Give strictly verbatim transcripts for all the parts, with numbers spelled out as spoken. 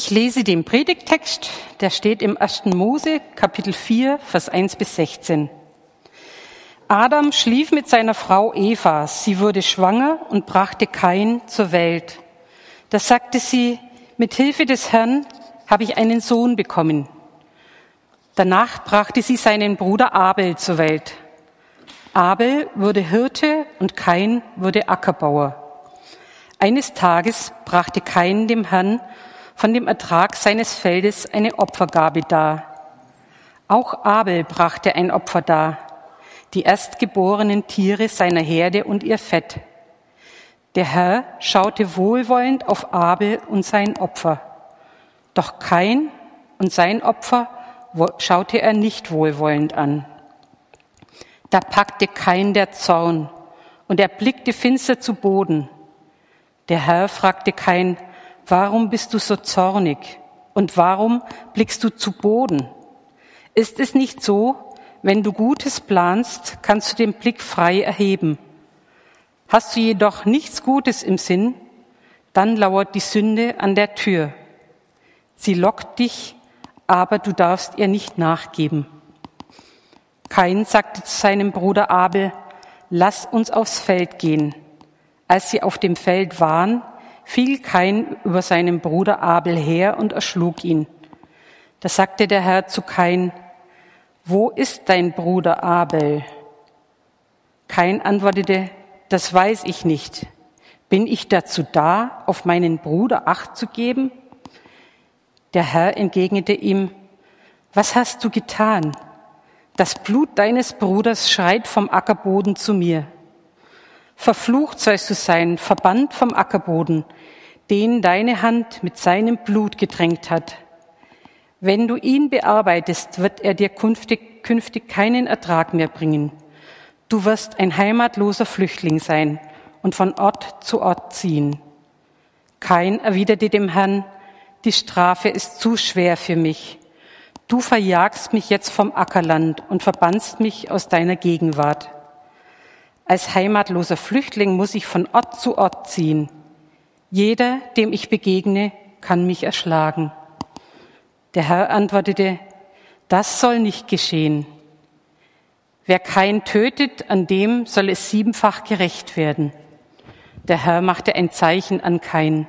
Ich lese den Predigttext, der steht im ersten. Mose, Kapitel vier, Vers eins bis sechzehn. Adam schlief mit seiner Frau Eva. Sie wurde schwanger und brachte Kain zur Welt. Da sagte sie, mit Hilfe des Herrn habe ich einen Sohn bekommen. Danach brachte sie seinen Bruder Abel zur Welt. Abel wurde Hirte und Kain wurde Ackerbauer. Eines Tages brachte Kain dem Herrn von dem Ertrag seines Feldes eine Opfergabe dar. Auch Abel brachte ein Opfer dar, die erstgeborenen Tiere seiner Herde und ihr Fett. Der Herr schaute wohlwollend auf Abel und sein Opfer. Doch Kain und sein Opfer schaute er nicht wohlwollend an. Da packte Kain der Zorn und er blickte finster zu Boden. Der Herr fragte Kain, warum bist du so zornig und warum blickst du zu Boden? Ist es nicht so, wenn du Gutes planst, kannst du den Blick frei erheben? Hast du jedoch nichts Gutes im Sinn, dann lauert die Sünde an der Tür. Sie lockt dich, aber du darfst ihr nicht nachgeben. Kain sagte zu seinem Bruder Abel, lass uns aufs Feld gehen. Als sie auf dem Feld waren, fiel Kain über seinen Bruder Abel her und erschlug ihn. Da sagte der Herr zu Kain, wo ist dein Bruder Abel? Kain antwortete, das weiß ich nicht. Bin ich dazu da, auf meinen Bruder Acht zu geben? Der Herr entgegnete ihm, was hast du getan? Das Blut deines Bruders schreit vom Ackerboden zu mir. Verflucht sollst du sein, verbannt vom Ackerboden, den deine Hand mit seinem Blut getränkt hat. Wenn du ihn bearbeitest, wird er dir künftig, künftig keinen Ertrag mehr bringen. Du wirst ein heimatloser Flüchtling sein und von Ort zu Ort ziehen. Kain erwiderte dem Herrn, die Strafe ist zu schwer für mich. Du verjagst mich jetzt vom Ackerland und verbannst mich aus deiner Gegenwart. Als heimatloser Flüchtling muss ich von Ort zu Ort ziehen. Jeder, dem ich begegne, kann mich erschlagen. Der Herr antwortete, das soll nicht geschehen. Wer Kain tötet, an dem soll es siebenfach gerecht werden. Der Herr machte ein Zeichen an Kain.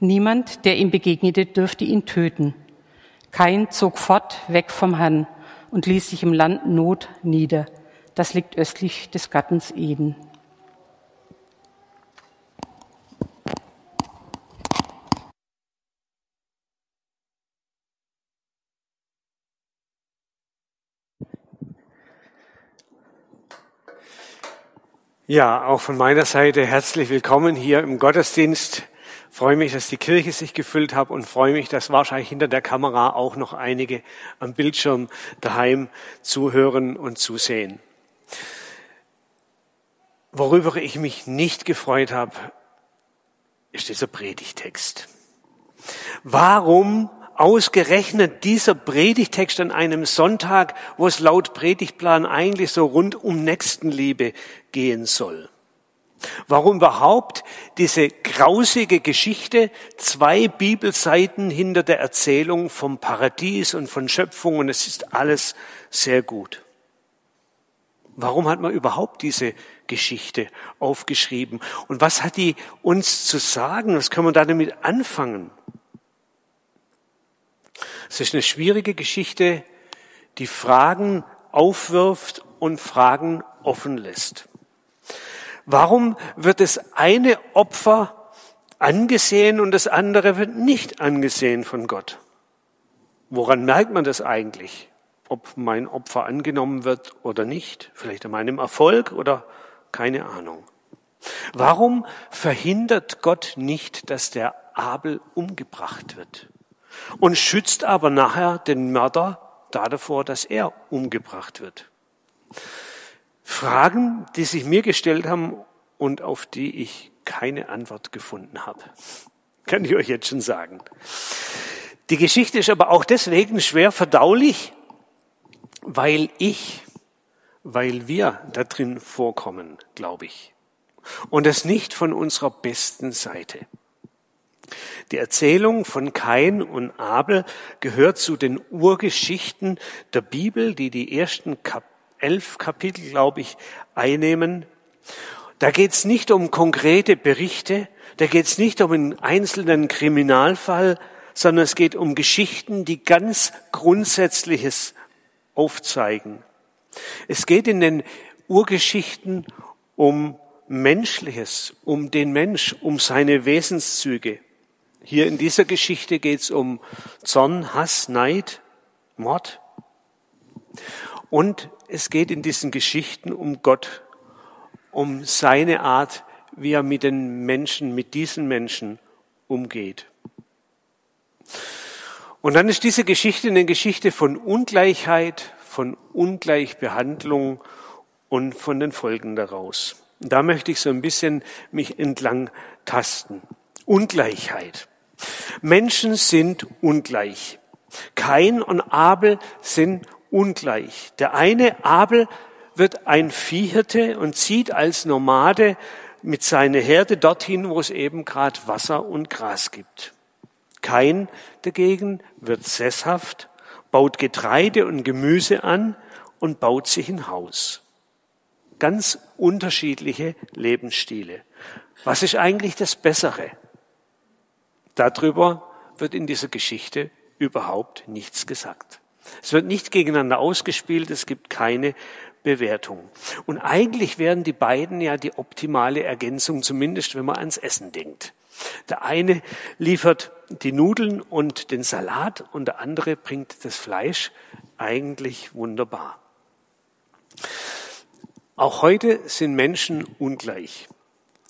Niemand, der ihm begegnete, dürfte ihn töten. Kain zog fort, weg vom Herrn und ließ sich im Land Not nieder. Das liegt östlich des Gartens Eden. Ja, auch von meiner Seite herzlich willkommen hier im Gottesdienst. Ich freue mich, dass die Kirche sich gefüllt hat und freue mich, dass wahrscheinlich hinter der Kamera auch noch einige am Bildschirm daheim zuhören und zusehen. Worüber ich mich nicht gefreut habe, ist dieser Predigtext. Warum ausgerechnet dieser Predigtext an einem Sonntag, wo es laut Predigtplan eigentlich so rund um Nächstenliebe gehen soll? Warum überhaupt diese grausige Geschichte, zwei Bibelseiten hinter der Erzählung vom Paradies und von Schöpfung, und es ist alles sehr gut? Warum hat man überhaupt diese Geschichte aufgeschrieben? Und was hat die uns zu sagen? Was können wir da damit anfangen? Es ist eine schwierige Geschichte, die Fragen aufwirft und Fragen offen lässt. Warum wird das eine Opfer angesehen und das andere wird nicht angesehen von Gott? Woran merkt man das eigentlich? Ob mein Opfer angenommen wird oder nicht, vielleicht an meinem Erfolg oder keine Ahnung. Warum verhindert Gott nicht, dass der Abel umgebracht wird und schützt aber nachher den Mörder da davor, dass er umgebracht wird? Fragen, die sich mir gestellt haben und auf die ich keine Antwort gefunden habe. Kann ich euch jetzt schon sagen. Die Geschichte ist aber auch deswegen schwer verdaulich, Weil ich, weil wir da drin vorkommen, glaube ich. Und das nicht von unserer besten Seite. Die Erzählung von Kain und Abel gehört zu den Urgeschichten der Bibel, die die ersten Kap- elf Kapitel, glaube ich, einnehmen. Da geht es nicht um konkrete Berichte, da geht es nicht um einen einzelnen Kriminalfall, sondern es geht um Geschichten, die ganz Grundsätzliches aufzeigen. Es geht in den Urgeschichten um Menschliches, um den Mensch, um seine Wesenszüge. Hier in dieser Geschichte geht es um Zorn, Hass, Neid, Mord. Und es geht in diesen Geschichten um Gott, um seine Art, wie er mit den Menschen, mit diesen Menschen umgeht. Und dann ist diese Geschichte eine Geschichte von Ungleichheit, von Ungleichbehandlung und von den Folgen daraus. Und da möchte ich so ein bisschen mich entlang tasten. Ungleichheit. Menschen sind ungleich. Kain und Abel sind ungleich. Der eine, Abel, wird ein Viehhirte und zieht als Nomade mit seiner Herde dorthin, wo es eben gerade Wasser und Gras gibt. Kain dagegen wird sesshaft, baut Getreide und Gemüse an und baut sich ein Haus. Ganz unterschiedliche Lebensstile. Was ist eigentlich das Bessere? Darüber wird in dieser Geschichte überhaupt nichts gesagt. Es wird nicht gegeneinander ausgespielt, es gibt keine Bewertung. Und eigentlich wären die beiden ja die optimale Ergänzung, zumindest wenn man ans Essen denkt. Der eine liefert die Nudeln und den Salat und der andere bringt das Fleisch. Eigentlich wunderbar. Auch heute sind Menschen ungleich.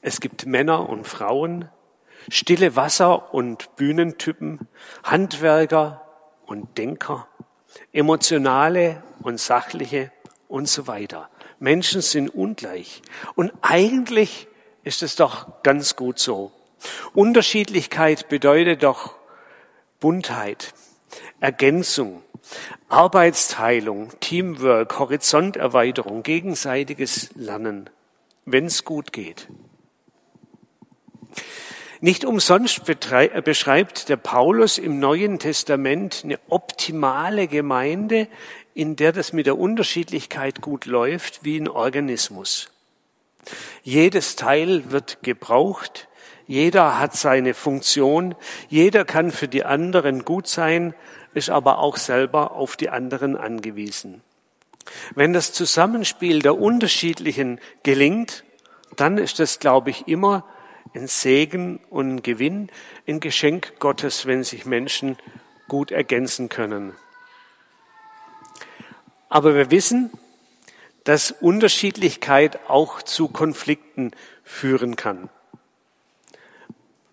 Es gibt Männer und Frauen, stille Wasser und Bühnentypen, Handwerker und Denker, emotionale und sachliche und so weiter. Menschen sind ungleich. Und eigentlich ist es doch ganz gut so. Unterschiedlichkeit bedeutet doch Buntheit, Ergänzung, Arbeitsteilung, Teamwork, Horizonterweiterung, gegenseitiges Lernen, wenn es gut geht. Nicht umsonst betrei- beschreibt der Paulus im Neuen Testament eine optimale Gemeinde, in der das mit der Unterschiedlichkeit gut läuft, wie ein Organismus. Jedes Teil wird gebraucht, jeder hat seine Funktion, jeder kann für die anderen gut sein, ist aber auch selber auf die anderen angewiesen. Wenn das Zusammenspiel der Unterschiedlichen gelingt, dann ist das, glaube ich, immer ein Segen und ein Gewinn, ein Geschenk Gottes, wenn sich Menschen gut ergänzen können. Aber wir wissen, dass Unterschiedlichkeit auch zu Konflikten führen kann.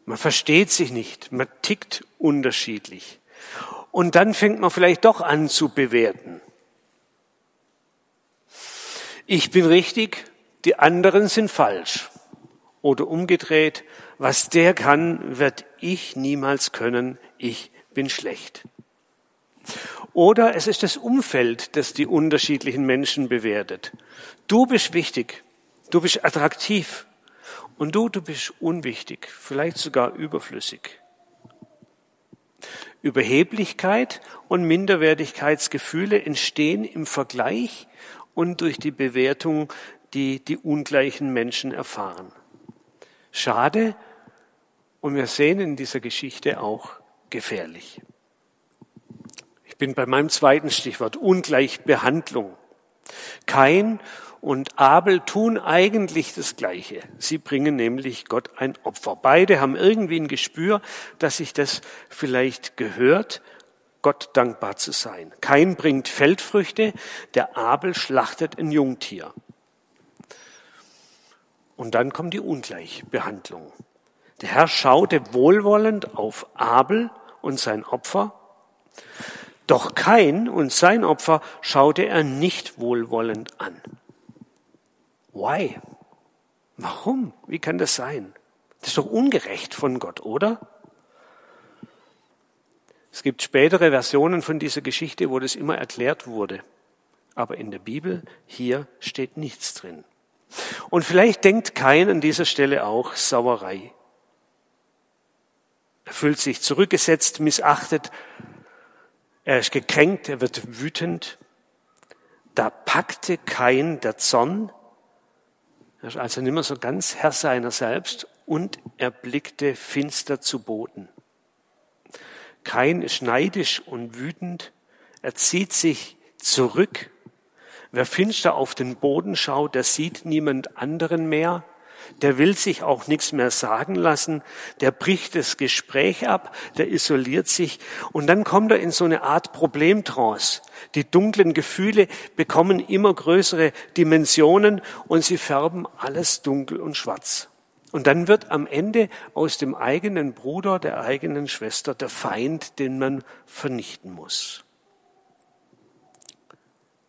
Man versteht sich nicht, man tickt unterschiedlich. Und dann fängt man vielleicht doch an zu bewerten. Ich bin richtig, die anderen sind falsch. Oder umgedreht, was der kann, werd ich niemals können, ich bin schlecht. Oder es ist das Umfeld, das die unterschiedlichen Menschen bewertet. Du bist wichtig, du bist attraktiv und du, du bist unwichtig, vielleicht sogar überflüssig. Überheblichkeit und Minderwertigkeitsgefühle entstehen im Vergleich und durch die Bewertung, die die ungleichen Menschen erfahren. Schade und wir sehen in dieser Geschichte auch gefährlich. Ich bin bei meinem zweiten Stichwort, Ungleichbehandlung. Kain und Abel tun eigentlich das Gleiche. Sie bringen nämlich Gott ein Opfer. Beide haben irgendwie ein Gespür, dass sich das vielleicht gehört, Gott dankbar zu sein. Kain bringt Feldfrüchte, der Abel schlachtet ein Jungtier. Und dann kommt die Ungleichbehandlung. Der Herr schaute wohlwollend auf Abel und sein Opfer, doch Kain und sein Opfer schaute er nicht wohlwollend an. Why? Warum? Wie kann das sein? Das ist doch ungerecht von Gott, oder? Es gibt spätere Versionen von dieser Geschichte, wo das immer erklärt wurde. Aber in der Bibel, hier steht nichts drin. Und vielleicht denkt Kain an dieser Stelle auch Sauerei. Er fühlt sich zurückgesetzt, missachtet. Er ist gekränkt, er wird wütend. Da packte Kain der Zorn. Er ist also nicht mehr so ganz Herr seiner selbst und er blickte finster zu Boden. Kain ist neidisch und wütend. Er zieht sich zurück. Wer finster auf den Boden schaut, der sieht niemand anderen mehr. Der will sich auch nichts mehr sagen lassen, der bricht das Gespräch ab, der isoliert sich und dann kommt er in so eine Art Problemtrance. Die dunklen Gefühle bekommen immer größere Dimensionen und sie färben alles dunkel und schwarz. Und dann wird am Ende aus dem eigenen Bruder, der eigenen Schwester, der Feind, den man vernichten muss.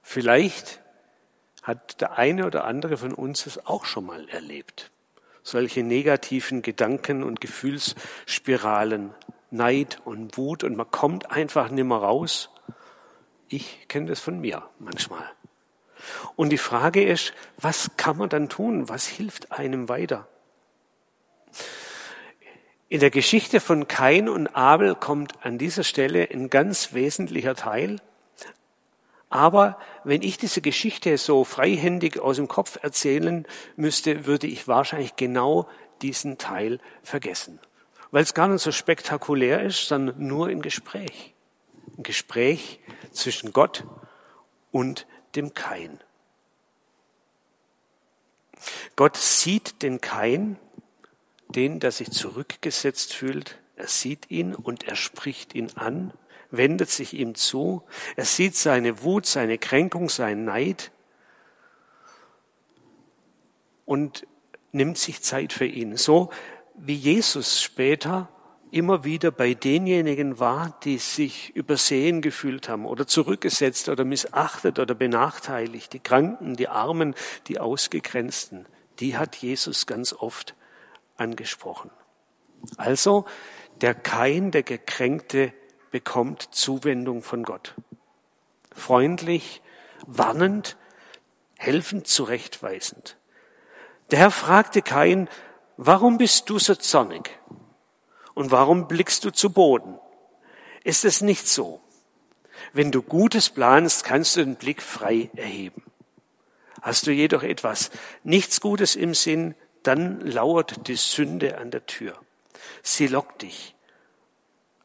Vielleicht hat der eine oder andere von uns es auch schon mal erlebt. Solche negativen Gedanken und Gefühlsspiralen, Neid und Wut und man kommt einfach nicht mehr raus. Ich kenne das von mir manchmal. Und die Frage ist, was kann man dann tun? Was hilft einem weiter? In der Geschichte von Kain und Abel kommt an dieser Stelle ein ganz wesentlicher Teil. Aber wenn ich diese Geschichte so freihändig aus dem Kopf erzählen müsste, würde ich wahrscheinlich genau diesen Teil vergessen. Weil es gar nicht so spektakulär ist, sondern nur im Gespräch. Ein Gespräch zwischen Gott und dem Kain. Gott sieht den Kain, den, der sich zurückgesetzt fühlt. Er sieht ihn und er spricht ihn an. Wendet sich ihm zu, er sieht seine Wut, seine Kränkung, seinen Neid und nimmt sich Zeit für ihn. So wie Jesus später immer wieder bei denjenigen war, die sich übersehen gefühlt haben oder zurückgesetzt oder missachtet oder benachteiligt, die Kranken, die Armen, die Ausgegrenzten, die hat Jesus ganz oft angesprochen. Also der Kain, der gekränkte, bekommt Zuwendung von Gott. Freundlich, warnend, helfend, zurechtweisend. Der Herr fragte Kain, warum bist du so zornig? Und warum blickst du zu Boden? Ist es nicht so? Wenn du Gutes planst, kannst du den Blick frei erheben. Hast du jedoch etwas nichts Gutes im Sinn, dann lauert die Sünde an der Tür. Sie lockt dich.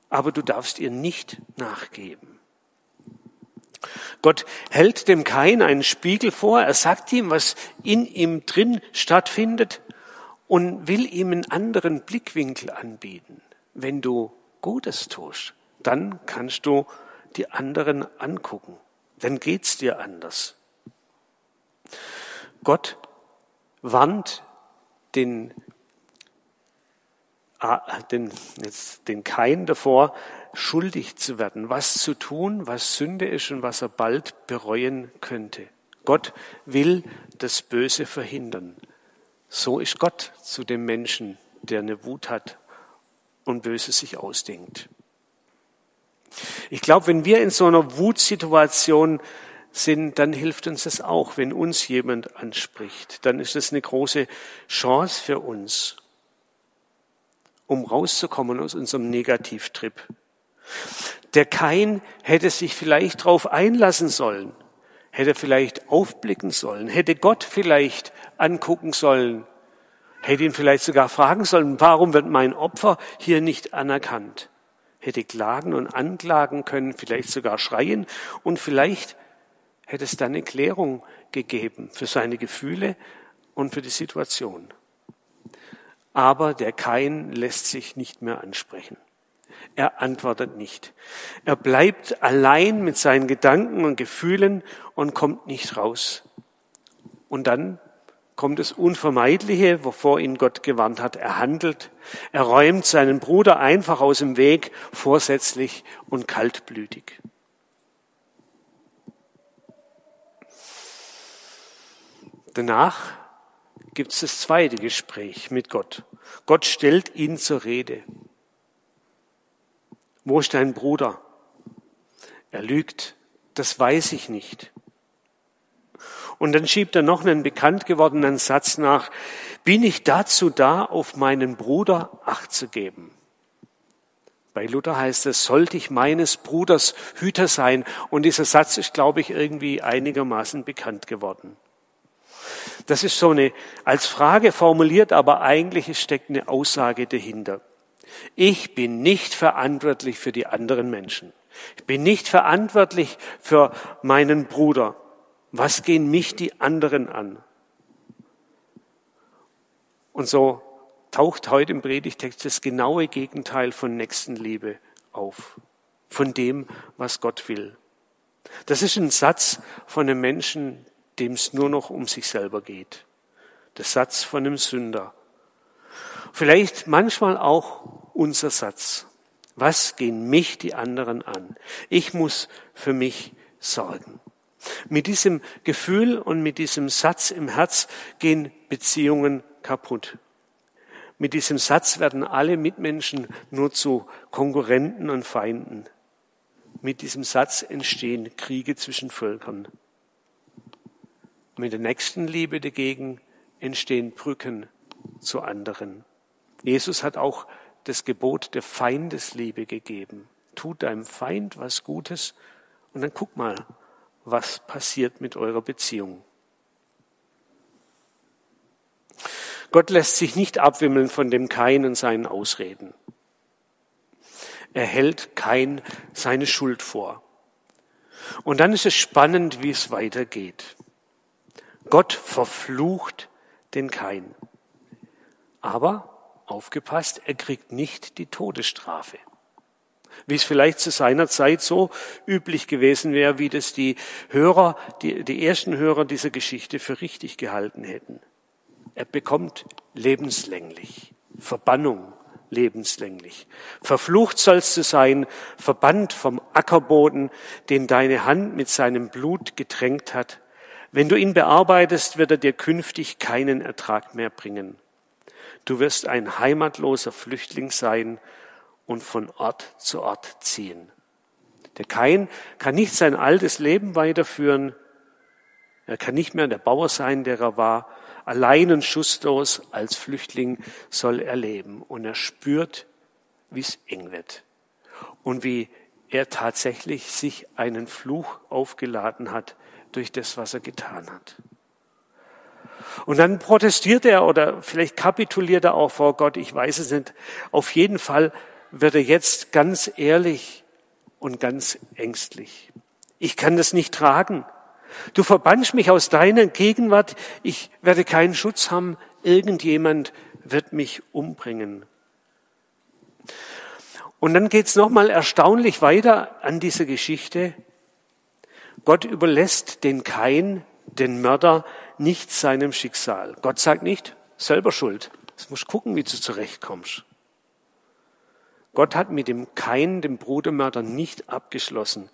Aber du darfst ihr nicht nachgeben. Gott hält dem Kain einen Spiegel vor, er sagt ihm, was in ihm drin stattfindet und will ihm einen anderen Blickwinkel anbieten. Wenn du Gutes tust, dann kannst du die anderen angucken, dann geht's dir anders. Gott warnt den Den, jetzt den Kain davor, schuldig zu werden, was zu tun, was Sünde ist und was er bald bereuen könnte. Gott will das Böse verhindern. So ist Gott zu dem Menschen, der eine Wut hat und Böse sich ausdenkt. Ich glaube, wenn wir in so einer Wutsituation sind, dann hilft uns das auch, wenn uns jemand anspricht. Dann ist das eine große Chance für uns, um rauszukommen aus unserem Negativtrip. Der Kain hätte sich vielleicht darauf einlassen sollen, hätte vielleicht aufblicken sollen, hätte Gott vielleicht angucken sollen, hätte ihn vielleicht sogar fragen sollen, warum wird mein Opfer hier nicht anerkannt? Hätte klagen und anklagen können, vielleicht sogar schreien und vielleicht hätte es dann eine Klärung gegeben für seine Gefühle und für die Situation. Aber der Kain lässt sich nicht mehr ansprechen. Er antwortet nicht. Er bleibt allein mit seinen Gedanken und Gefühlen und kommt nicht raus. Und dann kommt das Unvermeidliche, wovor ihn Gott gewarnt hat. Er handelt, er räumt seinen Bruder einfach aus dem Weg, vorsätzlich und kaltblütig. Danach gibt es das zweite Gespräch mit Gott. Gott stellt ihn zur Rede. Wo ist dein Bruder? Er lügt. Das weiß ich nicht. Und dann schiebt er noch einen bekannt gewordenen Satz nach. Bin ich dazu da, auf meinen Bruder Acht zu geben? Bei Luther heißt es, sollte ich meines Bruders Hüter sein. Und dieser Satz ist, glaube ich, irgendwie einigermaßen bekannt geworden. Das ist so eine, als Frage formuliert, aber eigentlich steckt eine Aussage dahinter. Ich bin nicht verantwortlich für die anderen Menschen. Ich bin nicht verantwortlich für meinen Bruder. Was gehen mich die anderen an? Und so taucht heute im Predigtext das genaue Gegenteil von Nächstenliebe auf, von dem, was Gott will. Das ist ein Satz von einem Menschen, dem es nur noch um sich selber geht. Der Satz von einem Sünder. Vielleicht manchmal auch unser Satz. Was gehen mich die anderen an? Ich muss für mich sorgen. Mit diesem Gefühl und mit diesem Satz im Herz gehen Beziehungen kaputt. Mit diesem Satz werden alle Mitmenschen nur zu Konkurrenten und Feinden. Mit diesem Satz entstehen Kriege zwischen Völkern. Mit der Nächstenliebe dagegen entstehen Brücken zu anderen. Jesus hat auch das Gebot der Feindesliebe gegeben. Tu deinem Feind was Gutes und dann guck mal, was passiert mit eurer Beziehung. Gott lässt sich nicht abwimmeln von dem Kain und seinen Ausreden. Er hält Kain seine Schuld vor. Und dann ist es spannend, wie es weitergeht. Gott verflucht den Kain. Aber, aufgepasst, er kriegt nicht die Todesstrafe. Wie es vielleicht zu seiner Zeit so üblich gewesen wäre, wie das die Hörer, die, die ersten Hörer dieser Geschichte für richtig gehalten hätten. Er bekommt lebenslänglich, Verbannung lebenslänglich. Verflucht sollst du sein, verbannt vom Ackerboden, den deine Hand mit seinem Blut getränkt hat. Wenn du ihn bearbeitest, wird er dir künftig keinen Ertrag mehr bringen. Du wirst ein heimatloser Flüchtling sein und von Ort zu Ort ziehen. Der Kain kann nicht sein altes Leben weiterführen. Er kann nicht mehr der Bauer sein, der er war. Allein und schusslos als Flüchtling soll er leben. Und er spürt, wie es eng wird und wie er tatsächlich sich einen Fluch aufgeladen hat durch das, was er getan hat. Und dann protestiert er oder vielleicht kapituliert er auch vor Gott, ich weiß es nicht. Auf jeden Fall wird er jetzt ganz ehrlich und ganz ängstlich. Ich kann das nicht tragen. Du verbannst mich aus deiner Gegenwart, ich werde keinen Schutz haben, irgendjemand wird mich umbringen. Und dann geht's nochmal erstaunlich weiter an dieser Geschichte. Gott überlässt den Kain, den Mörder, nicht seinem Schicksal. Gott sagt nicht, selber schuld, du musst gucken, wie du zurechtkommst. Gott hat mit dem Kain, dem Brudermörder, nicht abgeschlossen.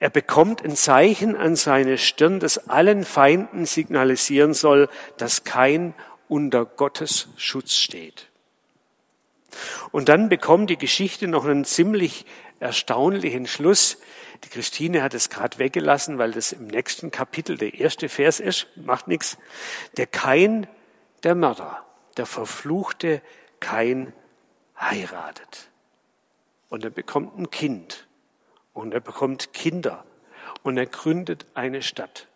Er bekommt ein Zeichen an seine Stirn, das allen Feinden signalisieren soll, dass Kain unter Gottes Schutz steht. Und dann bekommt die Geschichte noch einen ziemlich erstaunlichen Schluss. Die Christine hat es gerade weggelassen, weil das im nächsten Kapitel der erste Vers ist, macht nichts. Der Kain, der Mörder, der verfluchte Kain heiratet. Und er bekommt ein Kind. Und er bekommt Kinder und er gründet eine Stadt.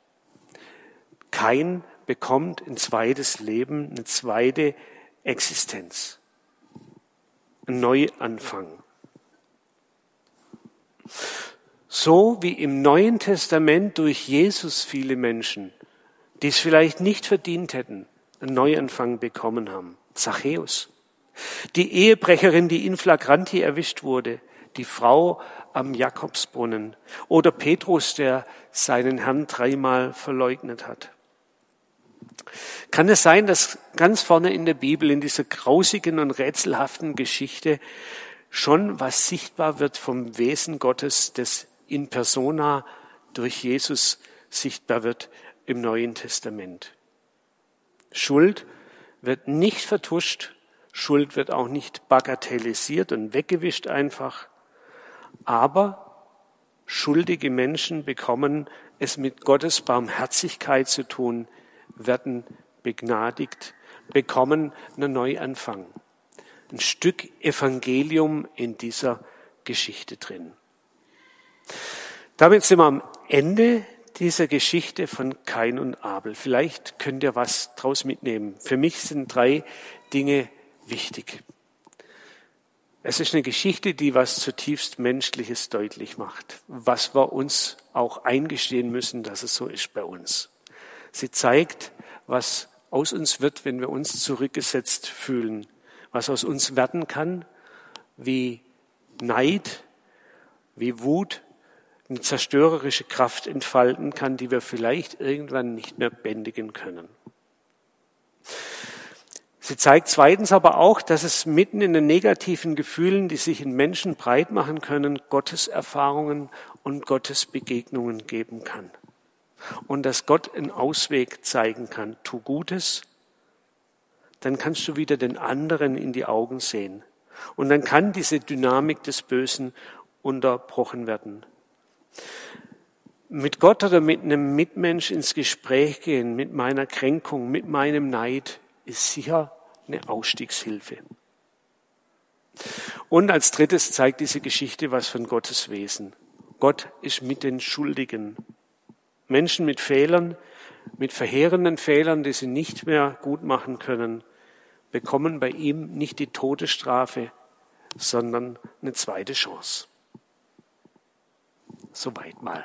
Kain bekommt ein zweites Leben, eine zweite Existenz. Ein Neuanfang. So wie im Neuen Testament durch Jesus viele Menschen, die es vielleicht nicht verdient hätten, einen Neuanfang bekommen haben. Zachäus, die Ehebrecherin, die in flagranti erwischt wurde, die Frau am Jakobsbrunnen oder Petrus, der seinen Herrn dreimal verleugnet hat. Kann es sein, dass ganz vorne in der Bibel, in dieser grausigen und rätselhaften Geschichte, schon was sichtbar wird vom Wesen Gottes, das in persona durch Jesus sichtbar wird im Neuen Testament? Schuld wird nicht vertuscht, Schuld wird auch nicht bagatellisiert und weggewischt einfach. Aber schuldige Menschen bekommen es mit Gottes Barmherzigkeit zu tun, werden begnadigt, bekommen einen Neuanfang. ein Stück Evangelium in dieser Geschichte drin. Damit sind wir am Ende dieser Geschichte von Kain und Abel. Vielleicht könnt ihr was draus mitnehmen. Für mich sind drei Dinge wichtig. Es ist eine Geschichte, die was zutiefst Menschliches deutlich macht, was wir uns auch eingestehen müssen, dass es so ist bei uns. Sie zeigt, was aus uns wird, wenn wir uns zurückgesetzt fühlen, was aus uns werden kann, wie Neid, wie Wut eine zerstörerische Kraft entfalten kann, die wir vielleicht irgendwann nicht mehr bändigen können. Sie zeigt zweitens aber auch, dass es mitten in den negativen Gefühlen, die sich in Menschen breit machen können, Gottes Erfahrungen und Gottes Begegnungen geben kann. Und dass Gott einen Ausweg zeigen kann. Tu Gutes, dann kannst du wieder den anderen in die Augen sehen. Und dann kann diese Dynamik des Bösen unterbrochen werden. Mit Gott oder mit einem Mitmensch ins Gespräch gehen, mit meiner Kränkung, mit meinem Neid, ist sicher eine Ausstiegshilfe. Und als drittes zeigt diese Geschichte was von Gottes Wesen. Gott ist mit den Schuldigen. Menschen mit Fehlern, mit verheerenden Fehlern, die sie nicht mehr gut machen können, bekommen bei ihm nicht die Todesstrafe, sondern eine zweite Chance. Soweit mal.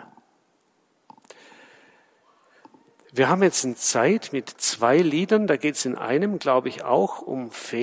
Wir haben jetzt eine Zeit mit zwei Liedern, da geht es in einem, glaube ich, auch um Fehler.